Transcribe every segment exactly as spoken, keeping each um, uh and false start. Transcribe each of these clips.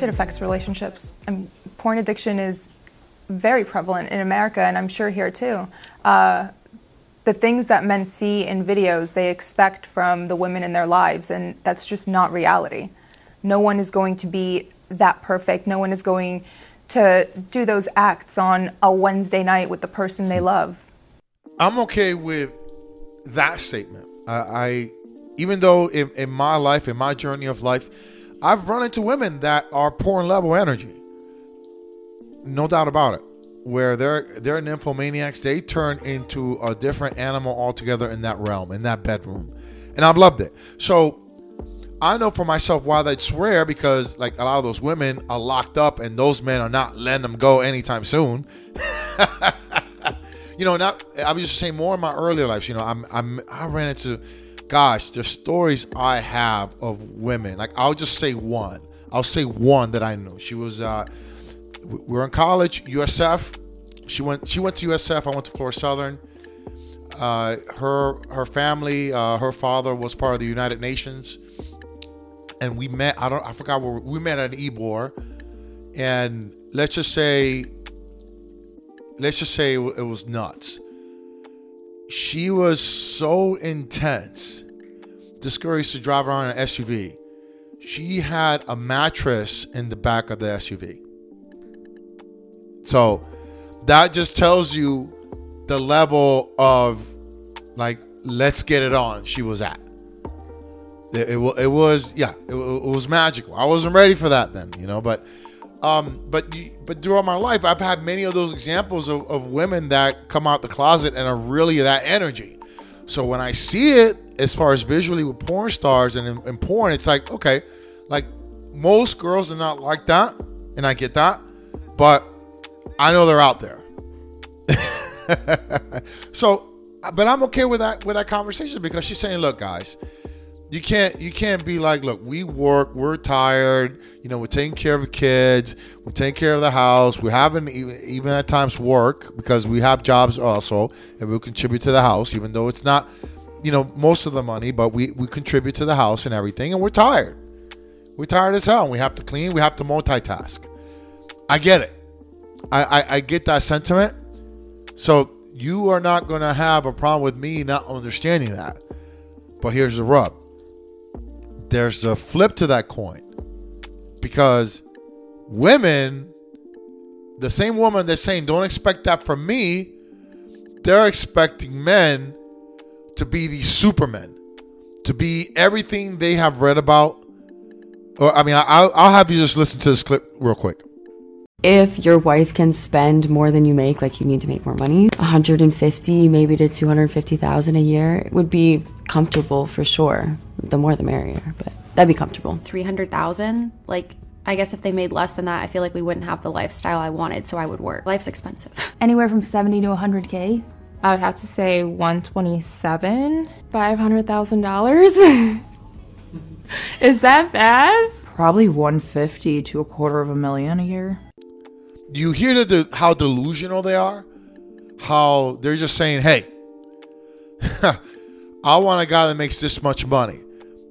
course it affects relationships. And porn addiction is very prevalent in America, and I'm sure here too. Uh, the things that men see in videos, they expect from the women in their lives, and that's just not reality. No one is going to be that perfect. No one is going to do those acts on a Wednesday night with the person they love. I'm okay with that statement. I, I even though in, in my life, in my journey of life, I've run into women that are porn level energy. No doubt about it. Where they're they're nymphomaniacs, they turn into a different animal altogether in that realm, in that bedroom. And I've loved it. So I know for myself why that's rare, because like a lot of those women are locked up and those men are not letting them go anytime soon. You know, not, I was just saying more in my earlier lives, you know, I'm, I'm, I ran into, gosh, the stories I have of women. Like, I'll just say one. I'll say one that I knew. She was, uh, we were in college, U S F. She went, she went to U S F. I went to Florida Southern. Uh, her, her family, uh, her father was part of the United Nations. And we met, I don't, I forgot where, we met at Ybor. And let's just say, let's just say it was nuts. She was so intense. This girl used to drive around in an S U V. She had a mattress in the back of the S U V. So that just tells you the level of, like, let's get it on she was at. It, it, it was, yeah, it, it was magical. I wasn't ready for that then, you know, but Um, but but throughout my life, I've had many of those examples of, of women that come out the closet and are really that energy. So when I see it, as far as visually with porn stars and in, in porn, it's like, okay, like most girls are not like that, and I get that, but I know they're out there. So, but I'm okay with that with that conversation, because she's saying, look, guys. You can't you can't be like, look, we work, we're tired, you know, we're taking care of the kids, we're taking care of the house, we haven't even, even at times work, because we have jobs also, and we contribute to the house, even though it's not, you know, most of the money, but we, we contribute to the house and everything, and we're tired. We're tired as hell, and we have to clean, we have to multitask. I get it. I, I, I get that sentiment. So you are not going to have a problem with me not understanding that. But here's the rub. There's the flip to that coin, because women, the same woman that's saying, don't expect that from me, they're expecting men to be these supermen, to be everything they have read about. Or, I mean, I'll, I'll have you just listen to this clip real quick. If your wife can spend more than you make, like you need to make more money, one hundred fifty, maybe to two hundred fifty thousand a year, it would be comfortable for sure. The more the merrier, but that'd be comfortable. three hundred thousand, like, I guess if they made less than that, I feel like we wouldn't have the lifestyle I wanted, so I would work. Life's expensive. Anywhere from seventy to one hundred K. I would have to say one twenty-seven. five hundred thousand dollars? Is that bad? Probably one fifty to a quarter of a million a year. You hear the, the, how delusional they are? How they're just saying, hey, I want a guy that makes this much money.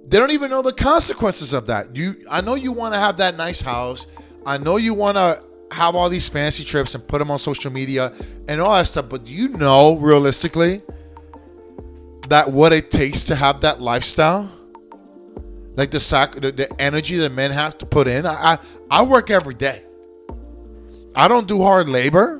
They don't even know the consequences of that. You, I know you want to have that nice house. I know you want to have all these fancy trips and put them on social media and all that stuff. But you know, realistically, that what it takes to have that lifestyle, like the sac, the, the energy that men have to put in. I, I I work every day. I don't do hard labor,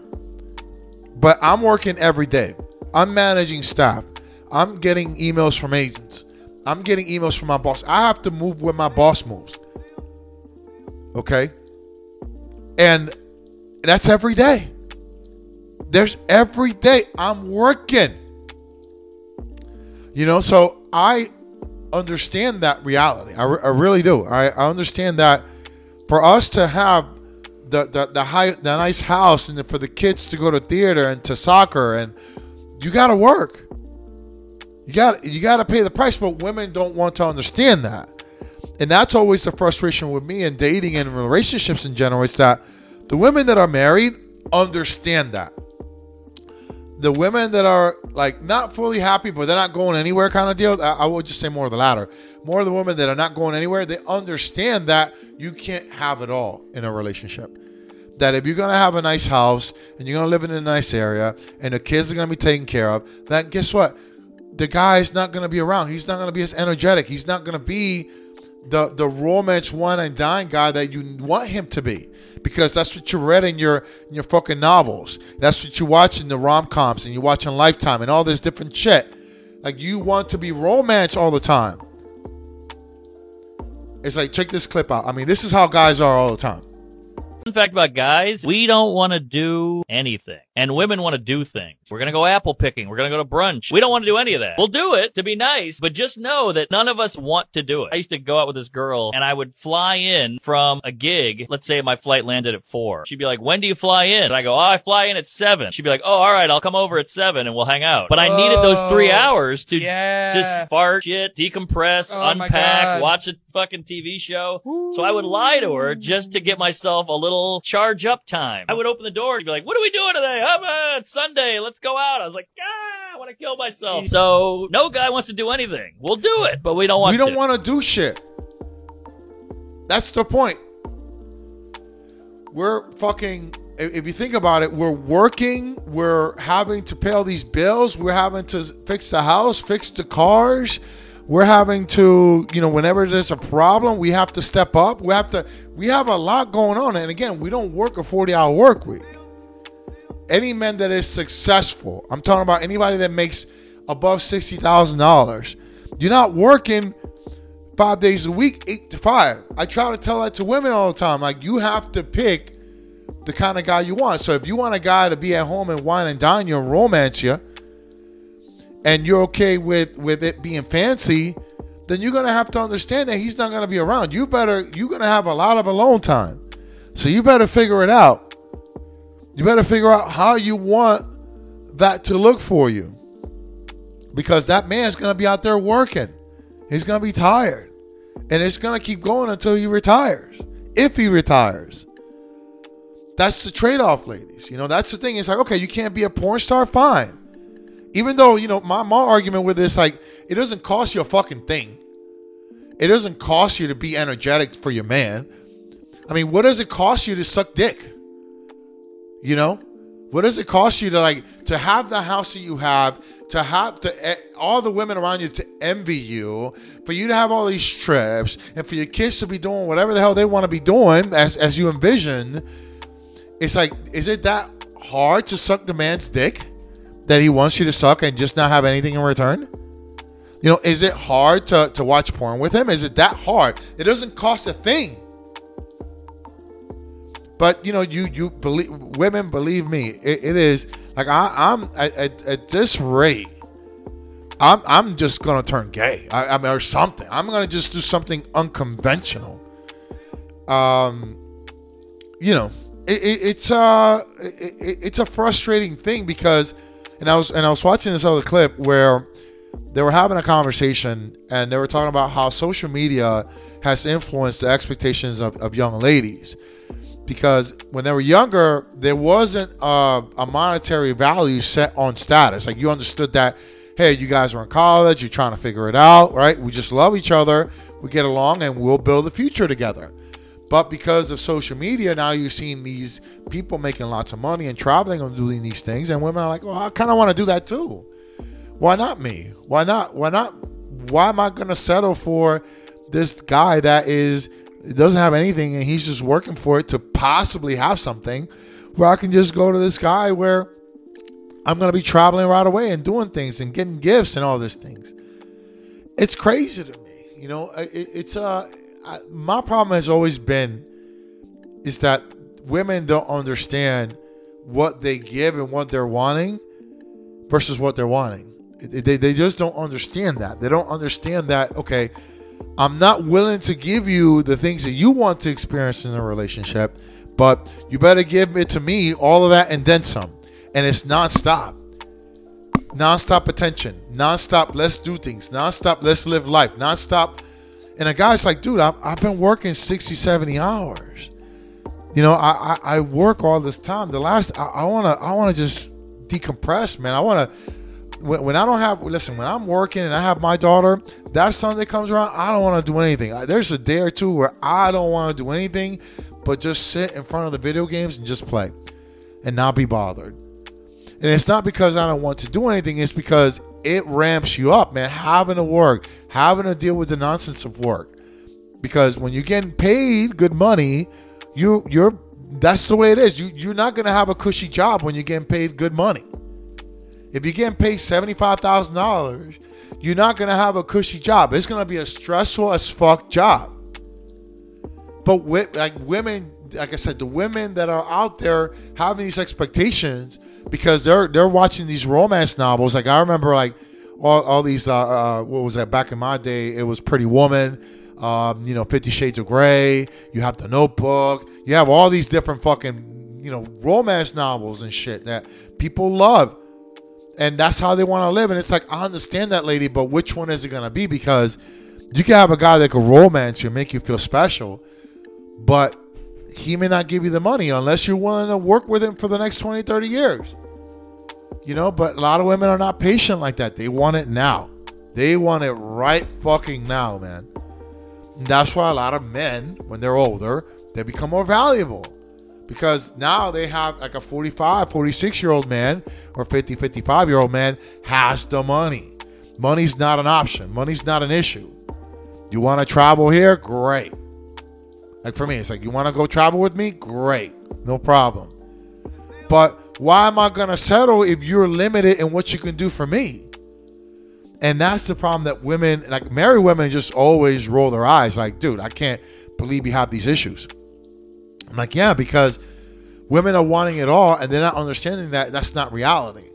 but I'm working every day. I'm managing staff. I'm getting emails from agents. I'm getting emails from my boss. I have to move where my boss moves. Okay? And that's every day. There's every day I'm working. You know, so I understand that reality. I, re- I really do. I, I understand that for us to have the the the, high, the nice house, and the, for the kids to go to theater and to soccer, and you got to work. You got you got to pay the price. But women don't want to understand that, and that's always the frustration with me in dating and relationships in general. It's that the women that are married understand that. the women that are like not fully happy, but they're not going anywhere kind of deal, I, I would just say more of the latter. More of the women that are not going anywhere, they understand that you can't have it all in a relationship. That if you're going to have a nice house and you're going to live in a nice area and the kids are going to be taken care of, that guess what? The guy's not going to be around. He's not going to be as energetic. He's not going to be the the romance one and dime guy that you want him to be, because that's what you read in your in your fucking novels. That's what you watch in the rom-coms and you watch on Lifetime and all this different shit. Like, you want to be romance all the time. It's like, check this clip out. I mean, this is how guys are all the time. Fun fact about guys, we don't want to do anything. And women want to do things. We're going to go apple picking. We're going to go to brunch. We don't want to do any of that. We'll do it to be nice, but just know that none of us want to do it. I used to go out with this girl, and I would fly in from a gig. Let's say my flight landed at four. She'd be like, when do you fly in? And I go, oh, I fly in at seven. She'd be like, oh, all right, I'll come over at seven, and we'll hang out. But I oh, needed those three hours to yeah. just fart shit, decompress, oh, unpack, watch a fucking T V show. Ooh. So I would lie to her just to get myself a little charge up time. I would open the door and be like, what are we doing today? Oh, it's Sunday. Let's go out. I was like, ah, I want to kill myself. So no guy wants to do anything. We'll do it, but we don't want to. We don't want to do shit. That's the point. We're fucking, if you think about it, we're working. We're having to pay all these bills. We're having to fix the house, fix the cars. We're having to, you know, whenever there's a problem, we have to step up. We have to, we have a lot going on. And again, we don't work a forty hour work week. Any man that is successful, I'm talking about anybody that makes above sixty thousand dollars, you're not working five days a week, eight to five. I try to tell that to women all the time. Like, you have to pick the kind of guy you want. So if you want a guy to be at home and wine and dine you and romance you, and you're okay with, with it being fancy, then you're going to have to understand that he's not going to be around. You better, you're going to have a lot of alone time. So you better figure it out. You better figure out how you want that to look for you, because that man's going to be out there working. He's going to be tired, and it's going to keep going until he retires. If he retires, that's the trade-off, ladies. You know, that's the thing. It's like, okay, you can't be a porn star. Fine. Even though, you know, my, my argument with this, like, it doesn't cost you a fucking thing. It doesn't cost you to be energetic for your man. I mean, what does it cost you to suck dick? You know, what does it cost you to like to have the house that you have, to have to all the women around you to envy you, for you to have all these trips, and for your kids to be doing whatever the hell they want to be doing as as you envision? It's like, is it that hard to suck the man's dick that he wants you to suck and just not have anything in return? You know, is it hard to to watch porn with him? Is it that hard? It doesn't cost a thing. But, you know, you you believe, women, believe me, it, it is like I, I'm at, at this rate, I'm I'm just gonna turn gay, I, I mean, or something. I'm gonna just do something unconventional. Um, you know, it, it, it's uh it, it, it's a frustrating thing because, and I was and I was watching this other clip where they were having a conversation and they were talking about how social media has influenced the expectations of, of young ladies. Because when they were younger, there wasn't a, a monetary value set on status. Like, you understood that, hey, you guys were in college, you're trying to figure it out, right? We just love each other, we get along, and we'll build a future together. But because of social media, now you're seeing these people making lots of money and traveling and doing these things, and women are like, well, I kind of want to do that too. Why not me? Why not? Why not? Why am I going to settle for this guy that is... it doesn't have anything, and he's just working for it to possibly have something, where I can just go to this guy where I'm going to be traveling right away and doing things and getting gifts and all these things? It's crazy to me. You know, it, it's uh, I, my problem has always been is that women don't understand what they give and what they're wanting versus what they're wanting. They, they just don't understand that. They don't understand that, okay, I'm not willing to give you the things that you want to experience in a relationship, but you better give it to me, all of that and then some. And it's nonstop. Nonstop attention. Nonstop, let's do things. Nonstop, let's live life. Nonstop. And a guy's like, dude, I've, I've been working sixty, seventy hours. You know, I, I, I work all this time. The last, I, I want to I wanna just decompress, man. I want to, when, when I don't have, listen, when I'm working and I have my daughter, that Sunday comes around, I don't want to do anything. There's a day or two where I don't want to do anything but just sit in front of the video games and just play and not be bothered. And it's not because I don't want to do anything. It's because it ramps you up, man, having to work, having to deal with the nonsense of work. Because when you're getting paid good money, you you're that's the way it is. You you're not gonna have a cushy job when you're getting paid good money. If you're getting paid seventy-five thousand dollars, you're not gonna have a cushy job. It's gonna be a stressful as fuck job. But with like women, like I said, the women that are out there having these expectations because they're they're watching these romance novels. Like I remember, like all all these uh, uh, what was that back in my day? It was Pretty Woman. Um, you know, Fifty Shades of Grey, you have The Notebook, you have all these different fucking, you know, romance novels and shit that people love. And that's how they want to live. And it's like, I understand that, lady, but which one is it going to be? Because you can have a guy that can romance you, make you feel special, but he may not give you the money unless you're willing to work with him for the next twenty, thirty years. You know, but a lot of women are not patient like that. They want it now. They want it right fucking now, man. And that's why a lot of men, when they're older, they become more valuable, because now they have like a forty-five, forty-six year old man or fifty, fifty-five year old man has the money. Money's not an option. Money's not an issue. You want to travel here? Great. Like for me, it's like, you want to go travel with me? Great. No problem. But why am I going to settle if you're limited in what you can do for me? And that's the problem that women, like married women, just always roll their eyes. Like, dude, I can't believe you have these issues. I'm like, yeah, because women are wanting it all and they're not understanding that that's not reality.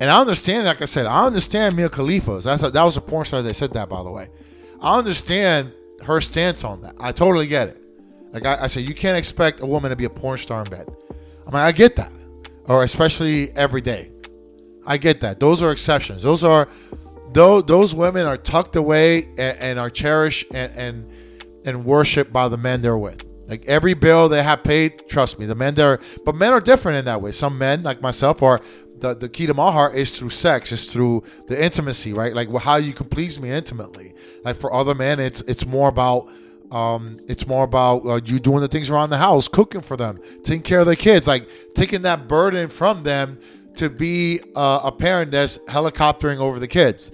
And I understand, like I said, I understand Mia Khalifa's. That's a, that was a porn star that said that, by the way. I understand her stance on that. I totally get it. Like I, I said, you can't expect a woman to be a porn star in bed. I'm like, I get that. Or especially every day. I get that. Those are exceptions. Those are, those, those women are tucked away and, and are cherished and, and and worshipped by the men they're with. Like every bill they have paid, trust me, the men there. But men are different in that way. Some men, like myself, are the, the key to my heart is through sex. It's through the intimacy, right? Like how you can please me intimately. Like for other men, it's it's more about um, it's more about uh, you doing the things around the house, cooking for them, taking care of their kids, like taking that burden from them. To be uh, a parent that's helicoptering over the kids,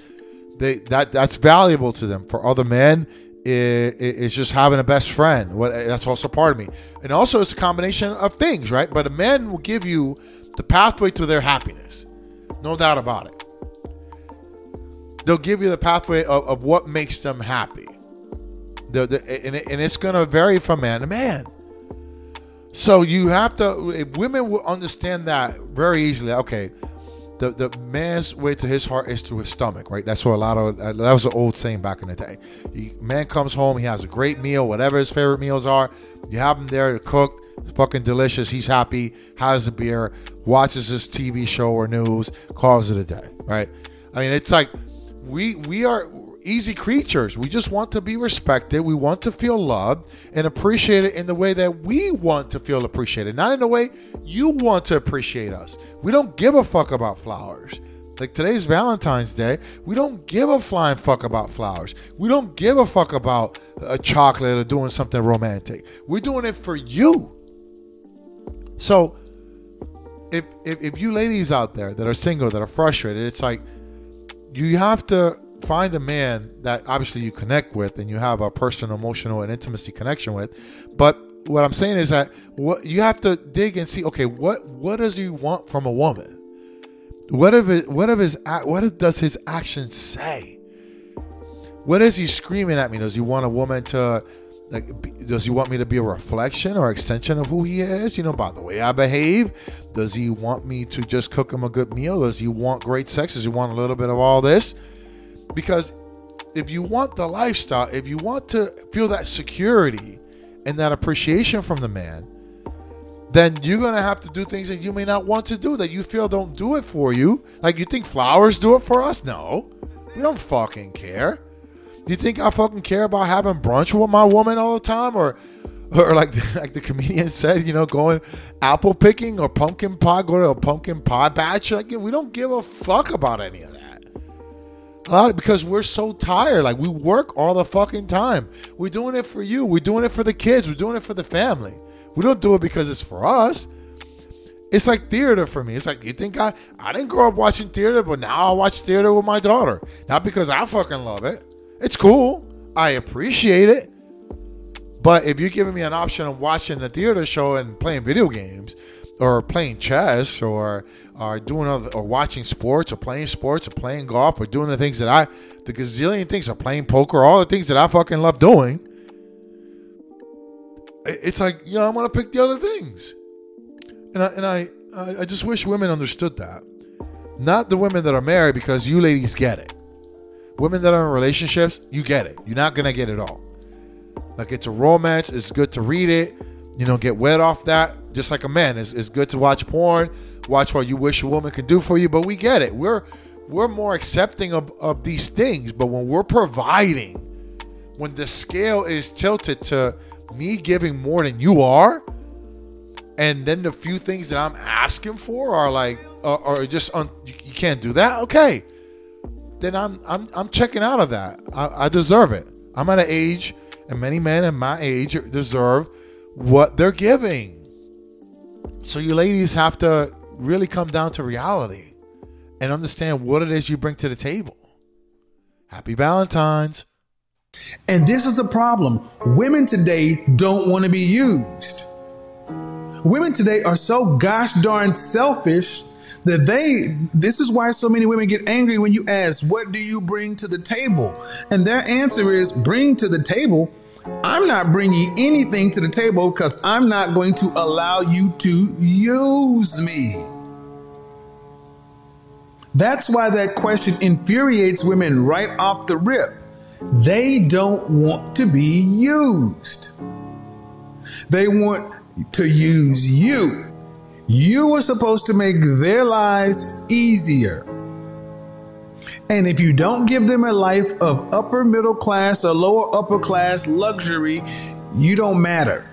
they that that's valuable to them. For other men, it, it, it's just having a best friend. What that's also part of me, and also it's a combination of things, right? But a man will give you the pathway to their happiness, no doubt about it. They'll give you the pathway of, of what makes them happy, the, the, and, it, and it's gonna vary from man to man. So you have to, women will understand that very easily. Okay, the the man's way to his heart is through his stomach, right? That's what a lot of, that was an old saying back in the day. The man comes home, he has a great meal, whatever his favorite meals are. You have him there to cook, it's fucking delicious, he's happy, has a beer, watches his T V show or news, calls it a day, right? I mean, it's like, we we are easy creatures. We just want to be respected. We want to feel loved and appreciated in the way that we want to feel appreciated, not in the way you want to appreciate us. We don't give a fuck about flowers. Like today's Valentine's Day, we don't give a flying fuck about flowers. We don't give a fuck about a chocolate or doing something romantic. We're doing it for you. So if if, if you ladies out there that are single, that are frustrated, it's like you have to find a man that obviously you connect with and you have a personal, emotional, and intimacy connection with. But what I'm saying is that what you have to dig and see, okay, what what does he want from a woman? What if it, what if his what does his actions say? What is he screaming at me? Does he want a woman to like? Be, does he want me to be a reflection or extension of who he is? You know, by the way I behave. Does he want me to just cook him a good meal? Does he want great sex? Does he want a little bit of all this? Because if you want the lifestyle, if you want to feel that security and that appreciation from the man, then you're going to have to do things that you may not want to do, that you feel don't do it for you. Like, you think flowers do it for us? No, we don't fucking care. You think I fucking care about having brunch with my woman all the time or or like the, like the comedian said, you know, going apple picking or pumpkin pie, go to a pumpkin pie batch. Like, we don't give a fuck about any of that. A lot of, because we're so tired. Like, we work all the fucking time. We're doing it for you. We're doing it for the kids. We're doing it for the family. We don't do it because it's for us. It's like theater for me. It's like, you think I, I didn't grow up watching theater, but now I watch theater with my daughter. Not because I fucking love it. It's cool. I appreciate it. But if you're giving me an option of watching a theater show and playing video games or playing chess or or doing other, or watching sports or playing sports or playing golf or doing the things that I, the gazillion things, or playing poker, all the things that I fucking love doing, it's like, you know, I'm going to pick the other things. And I, and I, I just wish women understood that. Not the women that are married, because you ladies get it. Women that are in relationships, you get it. You're not going to get it all. Like, it's a romance. It's good to read it. You know, get wet off that. Just like a man, it's, it's good to watch porn. Watch what you wish a woman could do for you. But we get it. We're we're more accepting of, of these things. But when we're providing, when the scale is tilted to me giving more than you are, and then the few things that I'm asking for are like, uh, are just un- you, you can't do that. Okay, then I'm I'm I'm checking out of that. I, I deserve it. I'm at an age. And many men at my age deserve what they're giving. So you ladies have to really come down to reality and understand what it is you bring to the table. Happy Valentine's. And this is the problem. Women today don't want to be used. Women today are so gosh darn selfish that they, this is why so many women get angry when you ask, what do you bring to the table? And their answer is, bring to the table. I'm not bringing anything to the table because I'm not going to allow you to use me. That's why that question infuriates women right off the rip. They don't want to be used. They want to use you. You were supposed to make their lives easier. And if you don't give them a life of upper middle class or lower upper class luxury, you don't matter.